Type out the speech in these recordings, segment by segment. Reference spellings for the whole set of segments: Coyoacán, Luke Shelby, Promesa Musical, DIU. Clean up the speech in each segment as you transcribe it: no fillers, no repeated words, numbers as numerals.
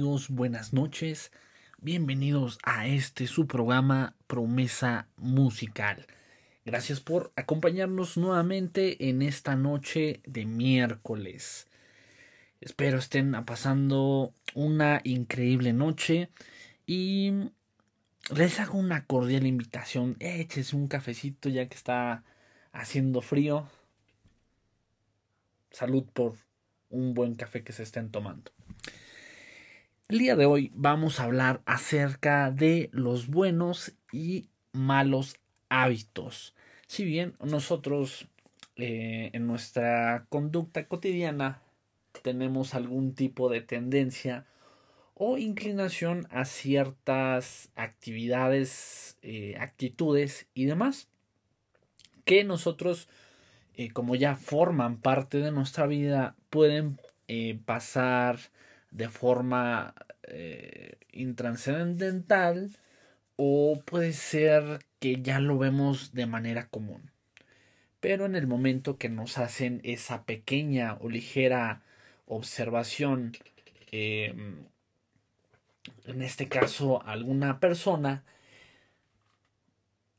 Amigos, buenas noches, bienvenidos a este su programa Promesa Musical. Gracias por acompañarnos nuevamente en esta noche de miércoles. Espero estén pasando una increíble noche y les hago una cordial invitación. Échese un cafecito ya que está haciendo frío. Salud por un buen café que se estén tomando. El día de hoy vamos a hablar acerca de los buenos y malos hábitos. Si bien nosotros en nuestra conducta cotidiana tenemos algún tipo de tendencia o inclinación a ciertas actividades, actitudes y demás que nosotros, como ya forman parte de nuestra vida, pueden pasar de forma intrascendental, o puede ser que ya lo vemos de manera común. Pero en el momento que nos hacen esa pequeña o ligera observación, en este caso alguna persona,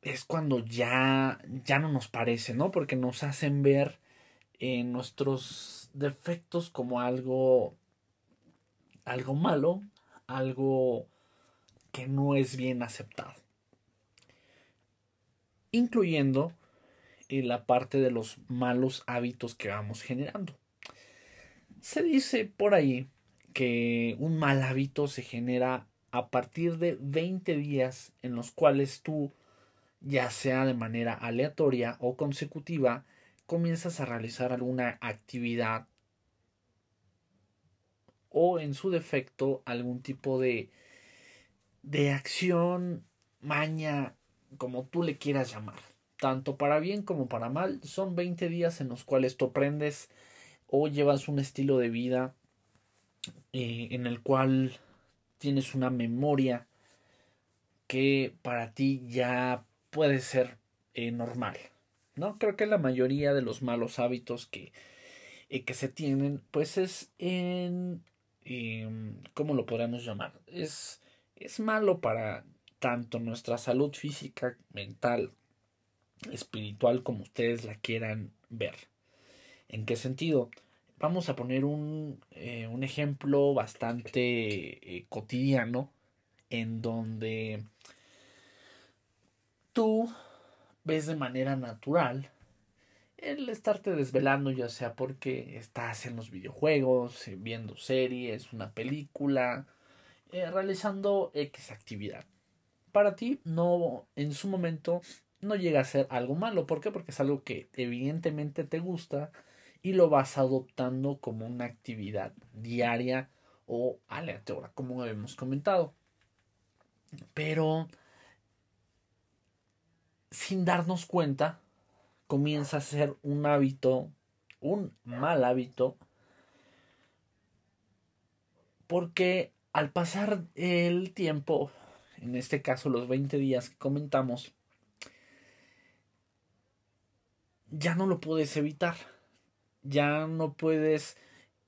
es cuando ya no nos parece, ¿no? Porque nos hacen ver nuestros defectos como algo malo, algo que no es bien aceptado, incluyendo la parte de los malos hábitos que vamos generando. Se dice por ahí que un mal hábito se genera a partir de 20 días en los cuales tú, ya sea de manera aleatoria o consecutiva, comienzas a realizar alguna actividad o, en su defecto, algún tipo de acción, maña, como tú le quieras llamar. Tanto para bien como para mal, son 20 días en los cuales tú aprendes o llevas un estilo de vida en el cual tienes una memoria que para ti ya puede ser normal, ¿no? Creo que la mayoría de los malos hábitos que se tienen, pues es ¿cómo lo podríamos llamar? Es malo para tanto nuestra salud física, mental, espiritual, como ustedes la quieran ver. ¿En qué sentido? Vamos a poner un ejemplo bastante cotidiano, en donde tú ves de manera natural el estarte desvelando, ya sea porque estás en los videojuegos, viendo series, una película, realizando X actividad. Para ti, no, en su momento, no llega a ser algo malo. ¿Por qué? Porque es algo que evidentemente te gusta y lo vas adoptando como una actividad diaria o aleatoria, como hemos comentado. Pero sin darnos cuenta, comienza a ser un hábito, un mal hábito, porque al pasar el tiempo, en este caso los 20 días que comentamos, ya no lo puedes evitar, ya no puedes,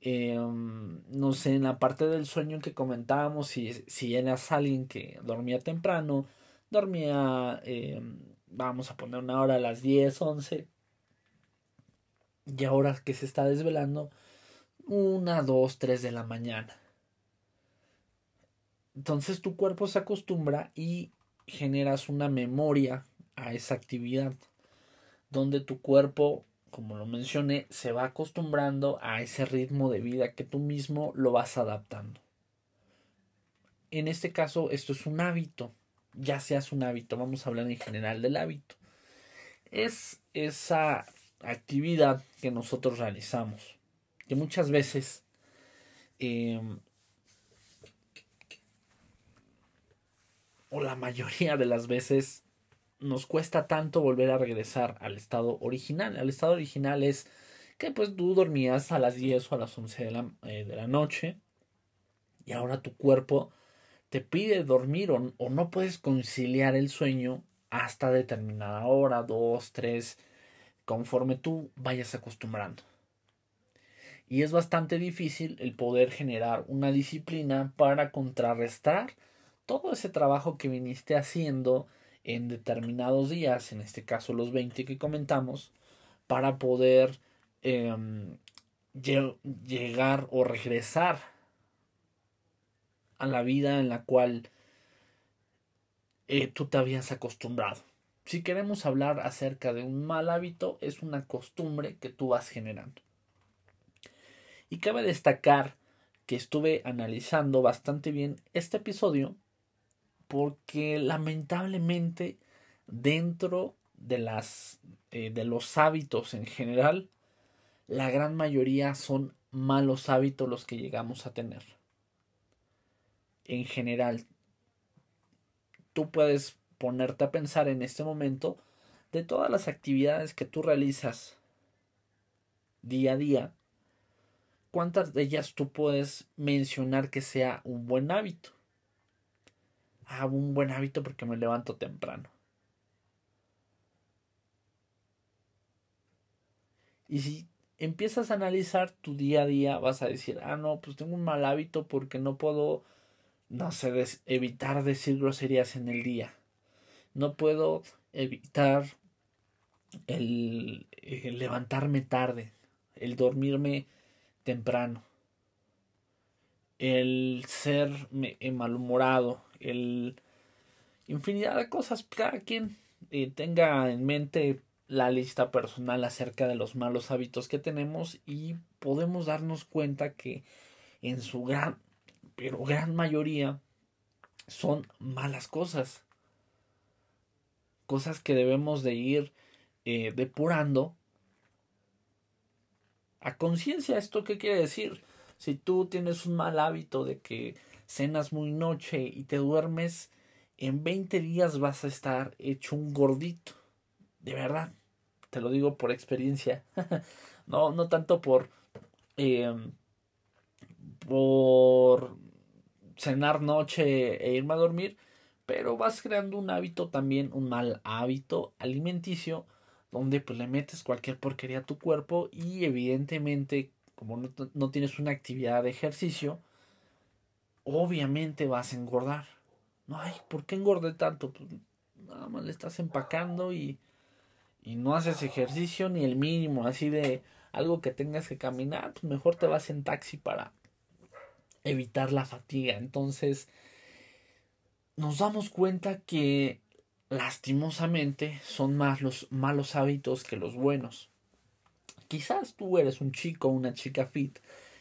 no sé, en la parte del sueño que comentábamos, si eras alguien que dormía temprano, vamos a poner una hora a las 10, 11. Y ahora que se está desvelando, 1, 2, 3 de la mañana. Entonces tu cuerpo se acostumbra y generas una memoria a esa actividad, donde tu cuerpo, como lo mencioné, se va acostumbrando a ese ritmo de vida que tú mismo lo vas adaptando. En este caso, esto es un hábito. Ya seas un hábito, vamos a hablar en general del hábito. Es esa actividad que nosotros realizamos, que muchas veces o la mayoría de las veces nos cuesta tanto volver a regresar al estado original. Al estado original es que pues tú dormías a las 10 o a las 11 de la noche y ahora tu cuerpo te pide dormir o no puedes conciliar el sueño hasta determinada hora, 2, 3, conforme tú vayas acostumbrando. y es bastante difícil el poder generar una disciplina para contrarrestar todo ese trabajo que viniste haciendo en determinados días, en este caso los 20 que comentamos, para poder llegar o regresar a la vida en la cual tú te habías acostumbrado. Si queremos hablar acerca de un mal hábito, es una costumbre que tú vas generando. Y cabe destacar que estuve analizando bastante bien este episodio porque lamentablemente dentro de los hábitos en general, la gran mayoría son malos hábitos los que llegamos a tener. En general, tú puedes ponerte a pensar en este momento de todas las actividades que tú realizas día a día. ¿Cuántas de ellas tú puedes mencionar que sea un buen hábito? Ah, un buen hábito porque me levanto temprano. Y si empiezas a analizar tu día a día, vas a decir, ah, no, pues tengo un mal hábito porque no puedo, no sé, evitar decir groserías en el día. No puedo evitar el levantarme tarde, el dormirme temprano, el ser malhumorado, infinidad de cosas. Cada quien tenga en mente la lista personal acerca de los malos hábitos que tenemos y podemos darnos cuenta que en su gran mayoría son malas cosas. Cosas que debemos de ir depurando a conciencia. ¿Esto qué quiere decir? Si tú tienes un mal hábito de que cenas muy noche y te duermes, en 20 días vas a estar hecho un gordito. De verdad, te lo digo por experiencia. No tanto por cenar noche e irme a dormir, pero vas creando un hábito también, un mal hábito alimenticio, donde pues le metes cualquier porquería a tu cuerpo y evidentemente, como no tienes una actividad de ejercicio, obviamente vas a engordar. Ay, ¿por qué engordé tanto? Pues nada más le estás empacando y no haces ejercicio ni el mínimo, así de algo que tengas que caminar, pues mejor te vas en taxi para evitar la fatiga. Entonces, nos damos cuenta que lastimosamente son más los malos hábitos que los buenos. Quizás tú eres un chico o una chica fit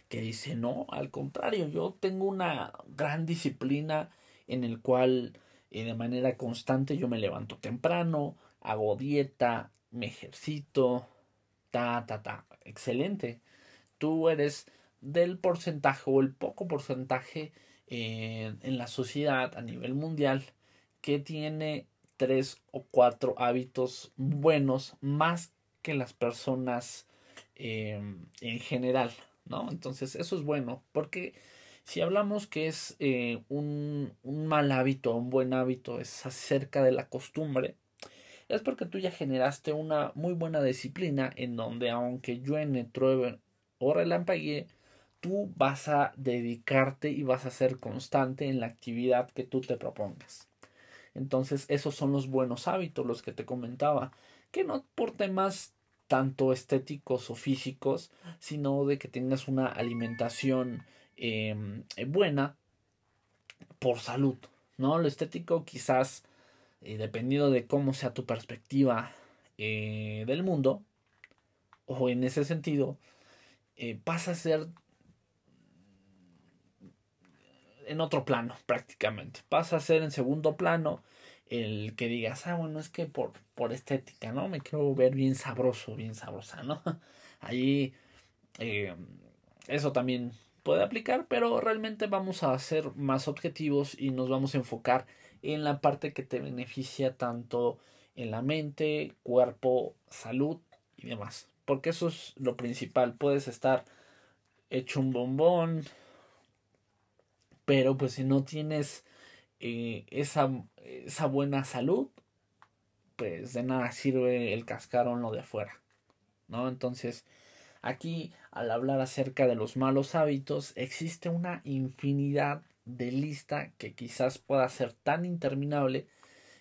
que dice, no, al contrario, yo tengo una gran disciplina en el cual de manera constante yo me levanto temprano, hago dieta, me ejercito, excelente. Tú eres del porcentaje o el poco porcentaje en la sociedad a nivel mundial que tiene 3 o 4 hábitos buenos más que las personas en general, ¿no? Entonces eso es bueno, porque si hablamos que es un mal hábito, un buen hábito, es acerca de la costumbre, es porque tú ya generaste una muy buena disciplina en donde aunque llueve, truene o relampaguee, tú vas a dedicarte y vas a ser constante en la actividad que tú te propongas. Entonces esos son los buenos hábitos, los que te comentaba, que no por temas tanto estéticos o físicos, sino de que tengas una alimentación buena por salud, ¿no? Lo estético quizás, dependiendo de cómo sea tu perspectiva del mundo, o en ese sentido, pasa a ser en otro plano prácticamente, pasa a ser en segundo plano el que digas, ah, bueno, es que por estética, ¿no? Me quiero ver bien sabroso, bien sabrosa, ¿no? Ahí eso también puede aplicar, pero realmente vamos a ser más objetivos y nos vamos a enfocar en la parte que te beneficia tanto en la mente, cuerpo, salud y demás, porque eso es lo principal. Puedes estar hecho un bombón, pero pues si no tienes esa buena salud, pues de nada sirve el cascarón, lo de afuera, ¿no? Entonces Aquí, al hablar acerca de los malos hábitos, existe una infinidad de lista que quizás pueda ser tan interminable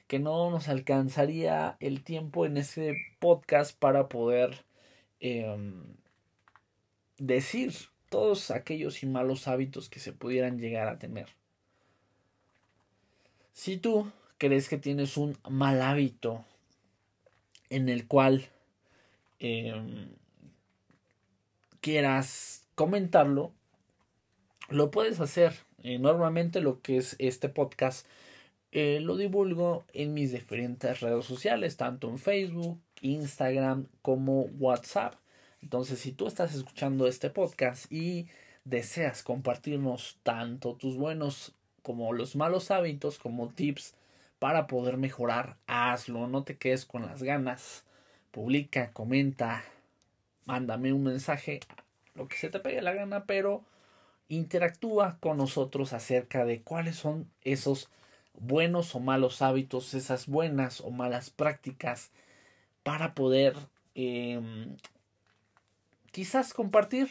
que no nos alcanzaría el tiempo en este podcast para poder decir todos aquellos y malos hábitos que se pudieran llegar a tener. Si tú crees que tienes un mal hábito en el cual quieras comentarlo, lo puedes hacer. Normalmente lo que es este podcast lo divulgo en mis diferentes redes sociales, tanto en Facebook, Instagram como WhatsApp. Entonces, si tú estás escuchando este podcast y deseas compartirnos tanto tus buenos como los malos hábitos, como tips para poder mejorar, hazlo. No te quedes con las ganas. Publica, comenta, mándame un mensaje, lo que se te pegue la gana, pero interactúa con nosotros acerca de cuáles son esos buenos o malos hábitos, esas buenas o malas prácticas para poder quizás compartir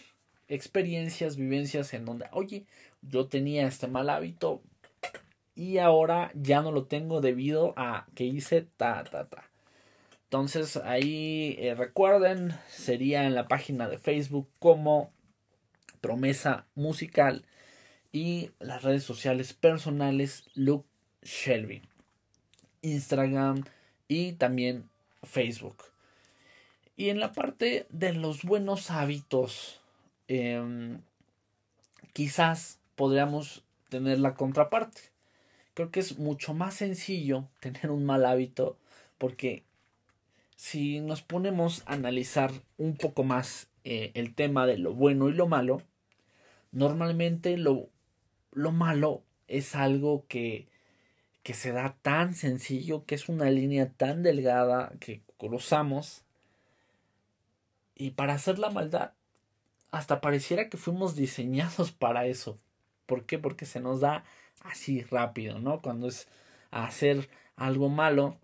experiencias, vivencias en donde, oye, yo tenía este mal hábito y ahora ya no lo tengo debido a que hice ta. Entonces ahí recuerden, sería en la página de Facebook como Promesa Musical y las redes sociales personales Luke Shelby, Instagram y también Facebook. Y en la parte de los buenos hábitos, quizás podríamos tener la contraparte. Creo que es mucho más sencillo tener un mal hábito, porque si nos ponemos a analizar un poco más el tema de lo bueno y lo malo, normalmente lo malo es algo que se da tan sencillo, que es una línea tan delgada que cruzamos. Y para hacer la maldad, hasta pareciera que fuimos diseñados para eso. ¿Por qué? Porque se nos da así rápido, ¿no? Cuando es hacer algo malo,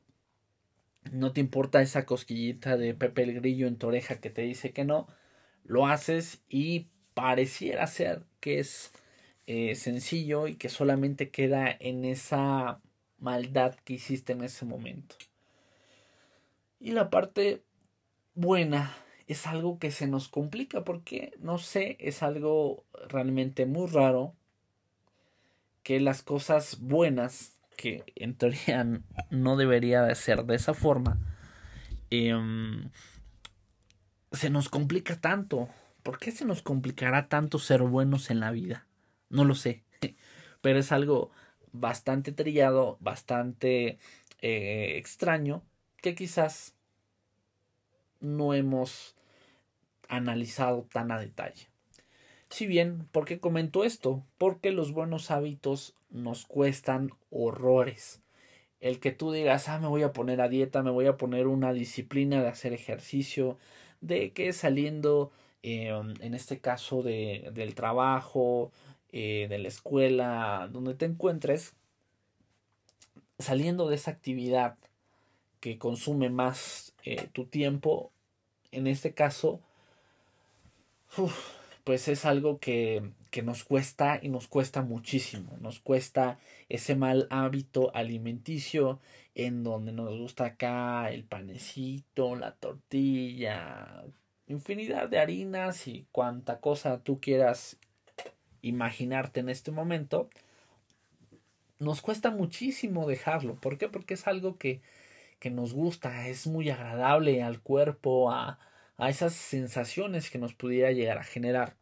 no te importa esa cosquillita de Pepe el Grillo en tu oreja que te dice que no. Lo haces y pareciera ser que es sencillo y que solamente queda en esa maldad que hiciste en ese momento. Y la parte buena es algo que se nos complica porque, no sé, es algo realmente muy raro que las cosas buenas, que en teoría no debería de ser de esa forma, se nos complica tanto. ¿Por qué se nos complicará tanto ser buenos en la vida? No lo sé, pero es algo bastante trillado, bastante extraño, que quizás no hemos analizado tan a detalle. Si bien, ¿por qué comento esto? Porque los buenos hábitos nos cuestan horrores. El que tú digas, me voy a poner a dieta, me voy a poner una disciplina de hacer ejercicio, de que saliendo, en este caso del trabajo, de la escuela, donde te encuentres, saliendo de esa actividad que consume más tu tiempo, en este caso, pues es algo que nos cuesta y nos cuesta muchísimo. Nos cuesta ese mal hábito alimenticio en donde nos gusta acá el panecito, la tortilla, infinidad de harinas y cuanta cosa tú quieras imaginarte en este momento. Nos cuesta muchísimo dejarlo. ¿Por qué? Porque es algo que nos gusta, es muy agradable al cuerpo, a esas sensaciones que nos pudiera llegar a generar.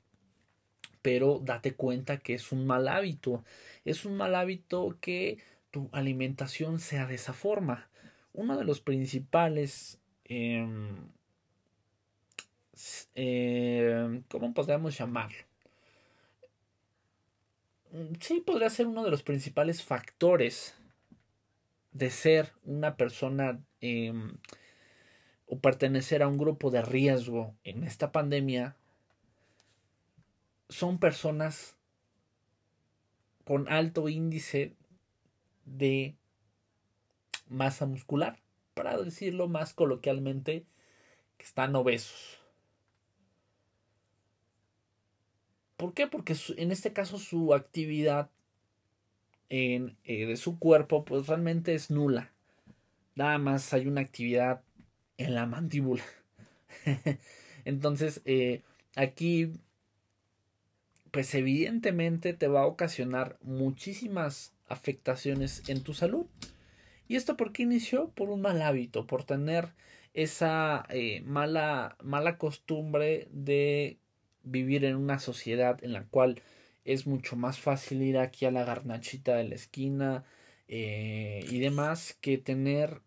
Pero date cuenta que es un mal hábito. Es un mal hábito que tu alimentación sea de esa forma. Uno de los principales, ¿cómo podríamos llamarlo? Sí, podría ser uno de los principales factores de ser una persona o pertenecer a un grupo de riesgo en esta pandemia, son personas con alto índice de masa muscular, para decirlo más coloquialmente, que están obesos. ¿Por qué? Porque en este caso su actividad de su cuerpo pues realmente es nula. Nada más hay una actividad en la mandíbula. Entonces aquí pues evidentemente te va a ocasionar muchísimas afectaciones en tu salud. ¿Y esto por qué inició? Por un mal hábito, por tener esa mala costumbre de vivir en una sociedad en la cual es mucho más fácil ir aquí a la garnachita de la esquina y demás, que tener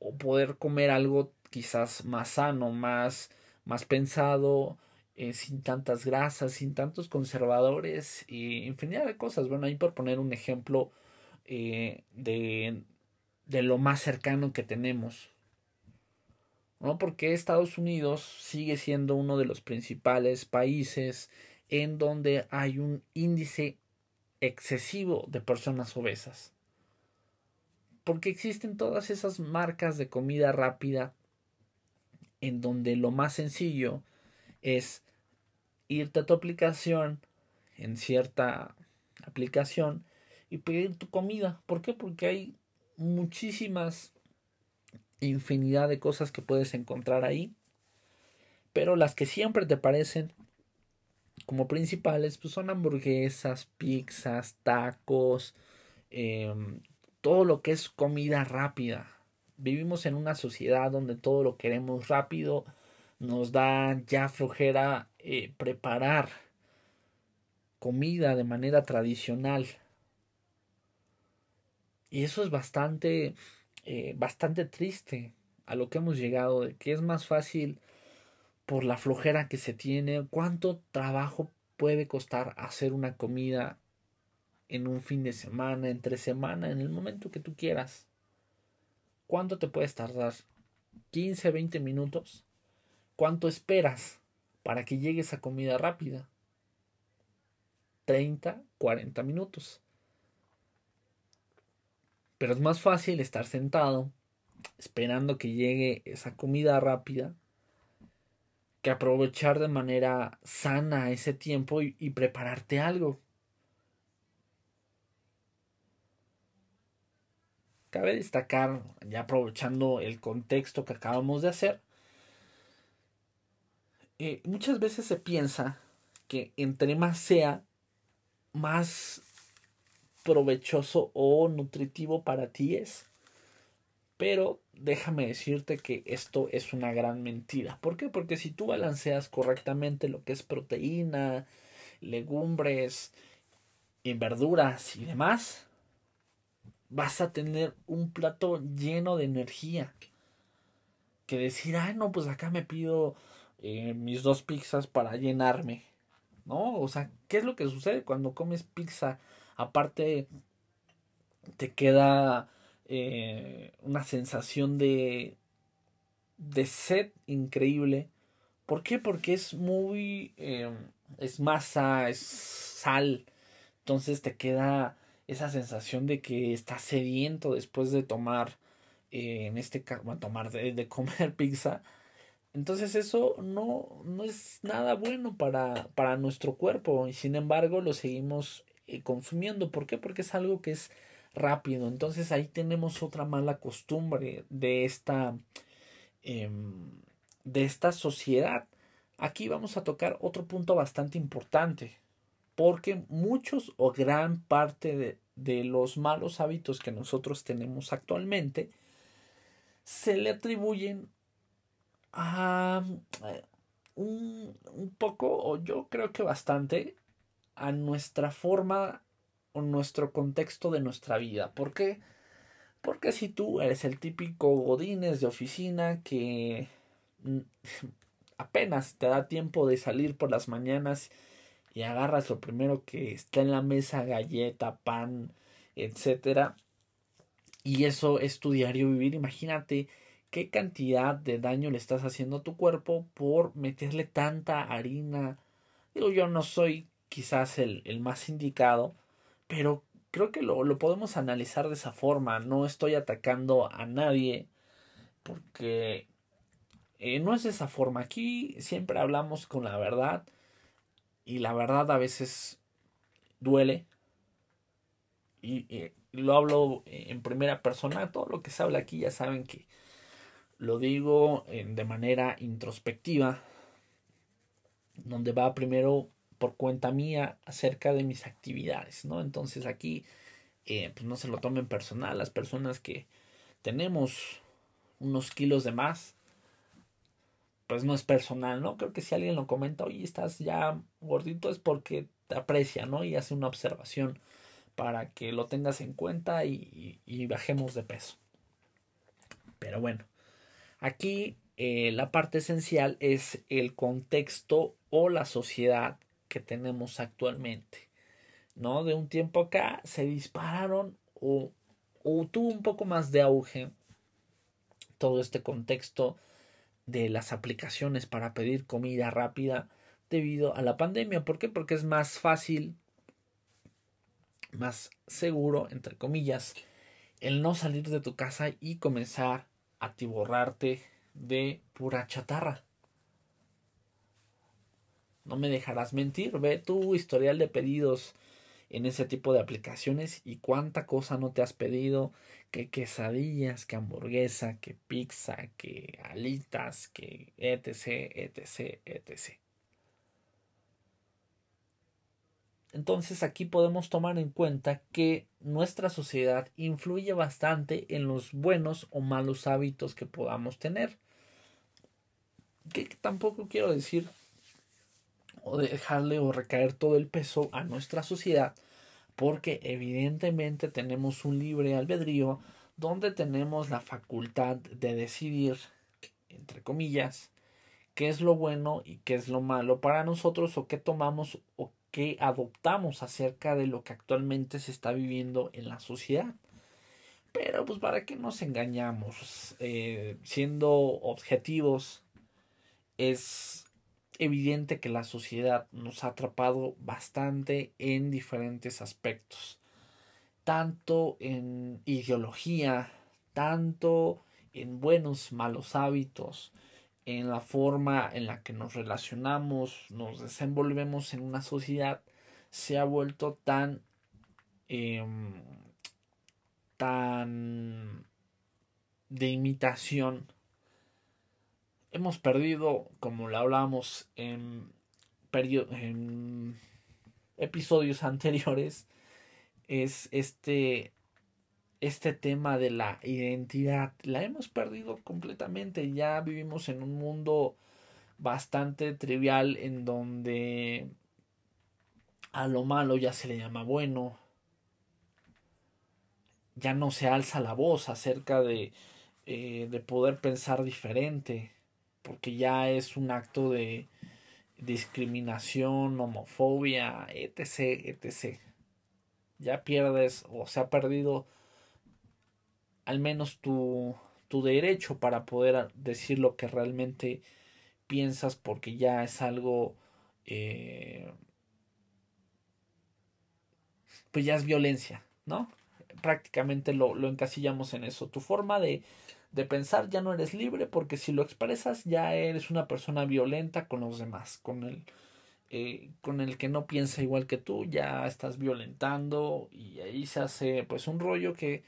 o poder comer algo quizás más sano, más pensado, sin tantas grasas, sin tantos conservadores y infinidad de cosas. Bueno, ahí por poner un ejemplo de lo más cercano que tenemos, ¿no? Porque Estados Unidos sigue siendo uno de los principales países en donde hay un índice excesivo de personas obesas. Porque existen todas esas marcas de comida rápida en donde lo más sencillo es irte a tu aplicación, en cierta aplicación, y pedir tu comida. ¿Por qué? Porque hay muchísimas infinidad de cosas que puedes encontrar ahí, pero las que siempre te parecen como principales pues son hamburguesas, pizzas, tacos, todo lo que es comida rápida. Vivimos en una sociedad donde todo lo queremos rápido, nos da ya flojera preparar comida de manera tradicional, y eso es bastante triste a lo que hemos llegado, de que es más fácil por la flojera que se tiene. ¿Cuánto trabajo puede costar hacer una comida en un fin de semana, entre semana, en el momento que tú quieras? ¿Cuánto te puedes tardar? ¿15, 20 minutos? ¿Cuánto esperas para que llegue esa comida rápida? 30, 40 minutos. Pero es más fácil estar sentado esperando que llegue esa comida rápida que aprovechar de manera sana ese tiempo y prepararte algo. Cabe destacar, ya aprovechando el contexto que acabamos de hacer, muchas veces se piensa que entre más sea, más provechoso o nutritivo para ti es, pero déjame decirte que esto es una gran mentira. ¿Por qué? Porque si tú balanceas correctamente lo que es proteína, legumbres, y verduras y demás, vas a tener un plato lleno de energía, que decir, ah, no, pues acá me pido mis 2 pizzas para llenarme, ¿no? O sea, ¿qué es lo que sucede cuando comes pizza? Aparte te queda una sensación de sed increíble. ¿Por qué? Porque es muy es masa, es sal. Entonces te queda esa sensación de que estás sediento después de tomar en este caso, bueno, de comer pizza. Entonces eso no es nada bueno para nuestro cuerpo, y sin embargo lo seguimos consumiendo. ¿Por qué? Porque es algo que es rápido. Entonces ahí tenemos otra mala costumbre de esta sociedad. Aquí vamos a tocar otro punto bastante importante, porque muchos o gran parte de los malos hábitos que nosotros tenemos actualmente se le atribuyen a un poco, o yo creo que bastante, a nuestra forma o nuestro contexto de nuestra vida. ¿Por qué? Porque si tú eres el típico godínez de oficina que apenas te da tiempo de salir por las mañanas y agarras lo primero que está en la mesa, galleta, pan, etcétera, y eso es tu diario vivir, imagínate qué cantidad de daño le estás haciendo a tu cuerpo por meterle tanta harina. Digo, yo no soy quizás el más indicado, pero creo que lo podemos analizar de esa forma. No estoy atacando a nadie, porque no es de esa forma. Aquí siempre hablamos con la verdad, y la verdad a veces duele. Y lo hablo en primera persona. Todo lo que se habla aquí ya saben que lo digo de manera introspectiva, donde va primero por cuenta mía acerca de mis actividades, ¿no? Entonces aquí pues no se lo tomen personal. Las personas que tenemos unos kilos de más, pues no es personal, ¿no? Creo que si alguien lo comenta, oye, estás ya gordito, es porque te aprecia, ¿no? Y hace una observación para que lo tengas en cuenta y bajemos de peso. Pero bueno, aquí la parte esencial es el contexto o la sociedad que tenemos actualmente, ¿no? De un tiempo acá se dispararon o tuvo un poco más de auge todo este contexto de las aplicaciones para pedir comida rápida debido a la pandemia. ¿Por qué? Porque es más fácil, más seguro, entre comillas, el no salir de tu casa y comenzar a atiborrarte de pura chatarra. No me dejarás mentir, ve tu historial de pedidos en ese tipo de aplicaciones y cuánta cosa no te has pedido, que quesadillas, que hamburguesa, que pizza, que alitas, que etc, etc, etc. Entonces aquí podemos tomar en cuenta que nuestra sociedad influye bastante en los buenos o malos hábitos que podamos tener. Que tampoco quiero decir o dejarle o recaer todo el peso a nuestra sociedad, porque evidentemente tenemos un libre albedrío donde tenemos la facultad de decidir, entre comillas, qué es lo bueno y qué es lo malo para nosotros, o qué tomamos o que adoptamos acerca de lo que actualmente se está viviendo en la sociedad. Pero pues para qué nos engañamos, siendo objetivos, es evidente que la sociedad nos ha atrapado bastante en diferentes aspectos, tanto en ideología, tanto en buenos, malos hábitos, en la forma en la que nos relacionamos, nos desenvolvemos en una sociedad. Se ha vuelto tan de imitación. Hemos perdido, como lo hablamos en episodios anteriores, es este tema de la identidad. La hemos perdido completamente. Ya vivimos en un mundo bastante trivial en donde a lo malo ya se le llama bueno. Ya no se alza la voz acerca de poder pensar diferente, porque ya es un acto de discriminación, homofobia, etc., etc. Ya pierdes o se ha perdido al menos tu derecho para poder decir lo que realmente piensas, porque ya es algo, pues ya es violencia, ¿no? Prácticamente lo encasillamos en eso. Tu forma de pensar ya no eres libre, porque si lo expresas ya eres una persona violenta con los demás, con el que no piensa igual que tú, ya estás violentando, y ahí se hace pues un rollo que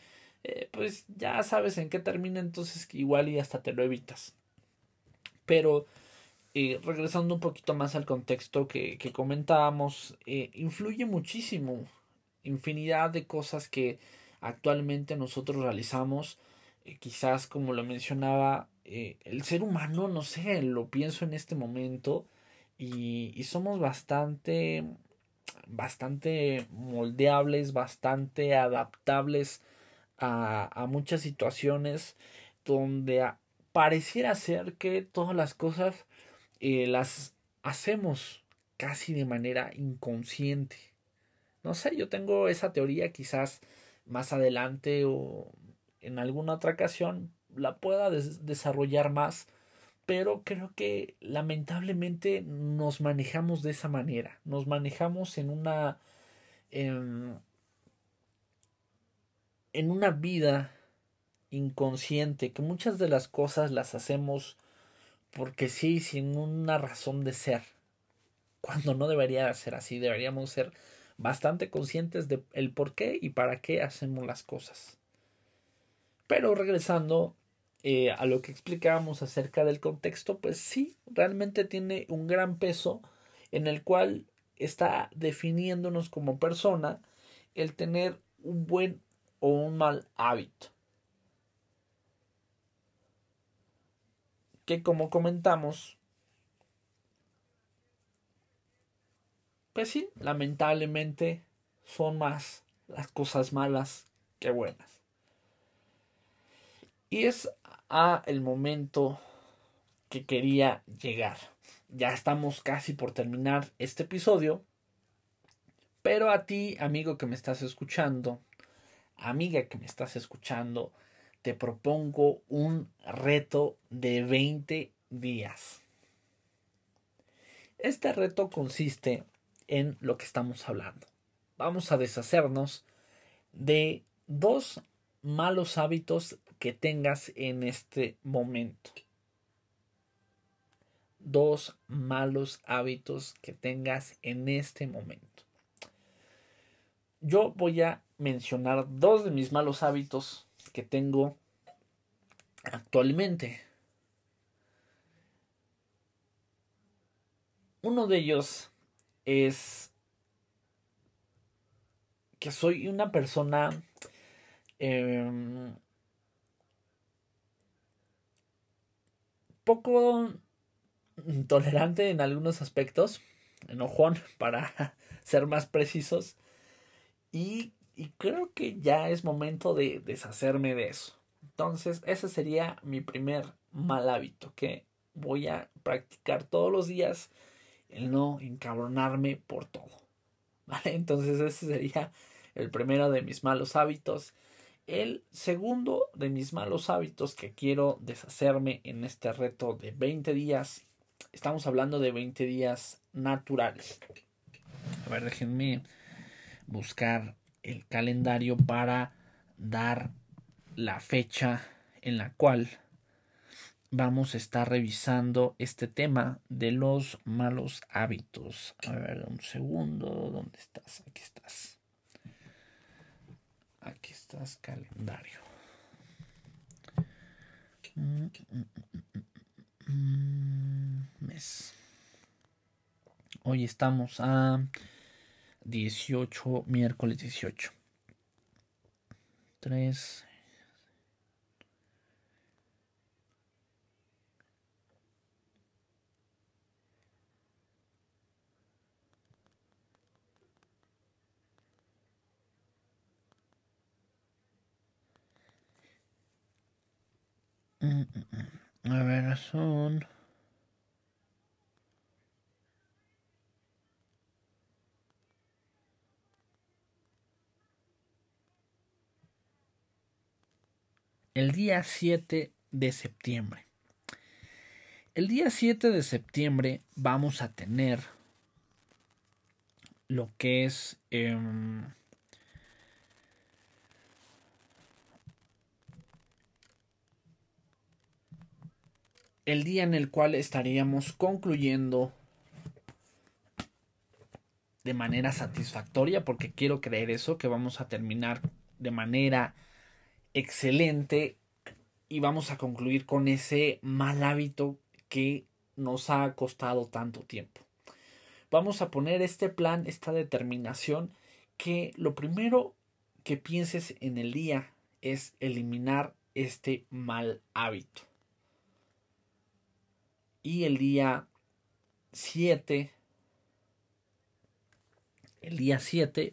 pues ya sabes en qué termina, entonces igual y hasta te lo evitas. Pero regresando un poquito más al contexto que comentábamos, influye muchísimo, infinidad de cosas que actualmente nosotros realizamos. Quizás, como lo mencionaba, el ser humano, no sé, lo pienso en este momento, y somos bastante moldeables, bastante adaptables a muchas situaciones donde pareciera ser que todas las cosas las hacemos casi de manera inconsciente. No sé, yo tengo esa teoría, quizás más adelante o en alguna otra ocasión la pueda desarrollar más, pero creo que lamentablemente nos manejamos de esa manera, nos manejamos en una vida inconsciente, que muchas de las cosas las hacemos porque sí, sin una razón de ser. cuando no debería ser así. Deberíamos ser bastante conscientes de el por qué y para qué hacemos las cosas. Pero regresando a lo que explicábamos acerca del contexto, pues sí, realmente tiene un gran peso en el cual está definiéndonos como persona el tener un buen o un mal hábito. Que como comentamos, pues sí, lamentablemente son más las cosas malas que buenas. Y es el momento que quería llegar. Ya estamos casi por terminar este episodio. Pero a ti, amigo que me estás escuchando, amiga que me estás escuchando, te propongo un reto de 20 días. Este reto consiste en lo que estamos hablando. Vamos a deshacernos de 2 malos hábitos que tengas en este momento. 2 malos hábitos que tengas en este momento. Yo voy a mencionar 2 de mis malos hábitos que tengo actualmente. Uno de ellos es que soy una persona poco tolerante en algunos aspectos, enojón para ser más precisos, y creo que ya es momento de deshacerme de eso. Entonces ese sería mi primer mal hábito, que voy a practicar todos los días el no encabronarme por todo, ¿vale? Entonces ese sería el primero de mis malos hábitos. El segundo de mis malos hábitos que quiero deshacerme en este reto de 20 días. Estamos hablando de 20 días naturales. A ver, déjenme buscar el calendario para dar la fecha en la cual vamos a estar revisando este tema de los malos hábitos. A ver, un segundo. ¿Dónde estás? Aquí estás. Aquí estás, calendario. Mes. Hoy estamos a 18, miércoles 18. 3. A ver, son 7 de septiembre. El día 7 de septiembre vamos a tener lo que es el día en el cual estaríamos concluyendo de manera satisfactoria, porque quiero creer eso, que vamos a terminar de manera excelente y vamos a concluir con ese mal hábito que nos ha costado tanto tiempo. Vamos a poner este plan, esta determinación, que lo primero que pienses en el día es eliminar este mal hábito. Y el día 7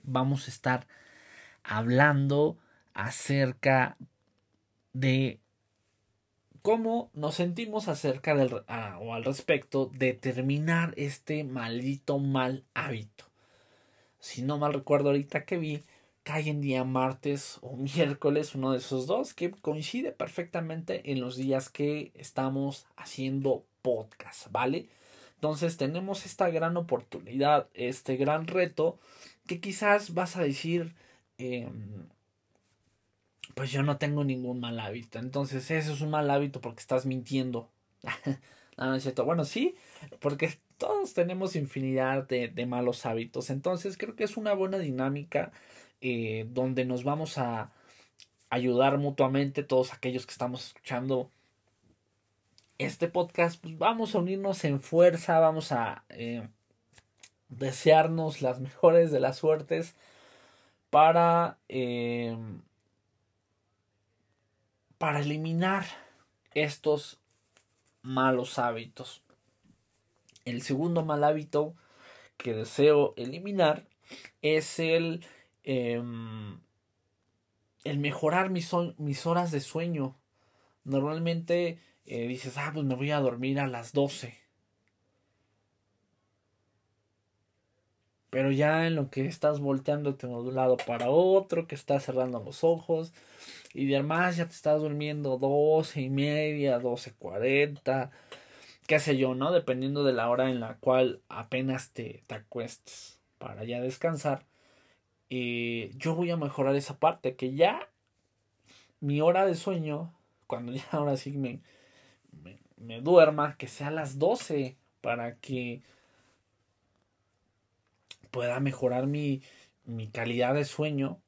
vamos a estar hablando acerca de cómo nos sentimos acerca al respecto de terminar este maldito mal hábito. Si no mal recuerdo, ahorita que vi, cae en día martes o miércoles, uno de esos dos, que coincide perfectamente en los días que estamos haciendo podcast, ¿vale? Entonces tenemos esta gran oportunidad, este gran reto, que quizás vas a decir, pues yo no tengo ningún mal hábito. Entonces eso es un mal hábito porque estás mintiendo. No, no es cierto. Bueno, sí, porque todos tenemos infinidad de malos hábitos. Entonces creo que es una buena dinámica donde nos vamos a ayudar mutuamente. Todos aquellos que estamos escuchando este podcast, pues vamos a unirnos en fuerza, vamos a desearnos las mejores de las suertes para eliminar estos malos hábitos. El segundo mal hábito que deseo eliminar es el mejorar mis horas de sueño. Normalmente dices, pues me voy a dormir a las 12. Pero ya en lo que estás volteándote de un lado para otro, que estás cerrando los ojos y demás, ya te estás durmiendo 12:30, 12:40, qué sé yo, ¿no? Dependiendo de la hora en la cual apenas te acuestes para ya descansar. Yo voy a mejorar esa parte, que ya mi hora de sueño, cuando ya ahora sí me duerma, que sea a las 12, para que pueda mejorar mi calidad de sueño.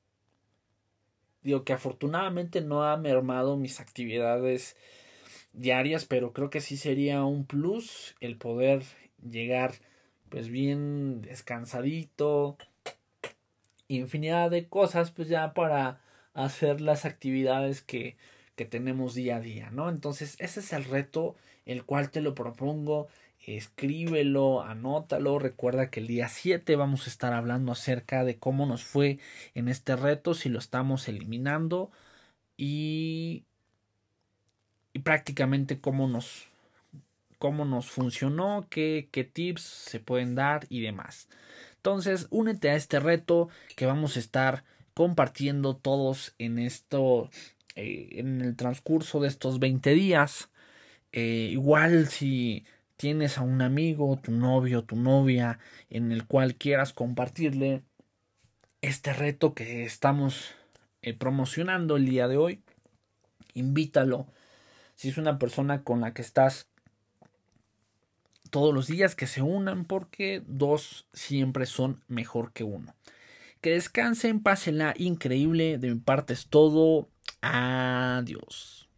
Digo que afortunadamente no ha mermado mis actividades diarias, pero creo que sí sería un plus el poder llegar pues bien descansadito, infinidad de cosas pues ya para hacer las actividades que tenemos día a día, ¿no? Entonces ese es el reto, el cual te lo propongo. Escríbelo, anótalo. Recuerda que el día 7 vamos a estar hablando acerca de cómo nos fue en este reto, si lo estamos eliminando y prácticamente cómo nos funcionó, qué tips se pueden dar y demás. Entonces, únete a este reto que vamos a estar compartiendo todos en esto, en el transcurso de estos 20 días. Igual si tienes a un amigo, tu novio, tu novia, en el cual quieras compartirle este reto que estamos promocionando el día de hoy, invítalo. Si es una persona con la que estás todos los días, que se unan, porque dos siempre son mejor que uno. Que descansen, pásenla increíble. De mi parte es todo. Adiós.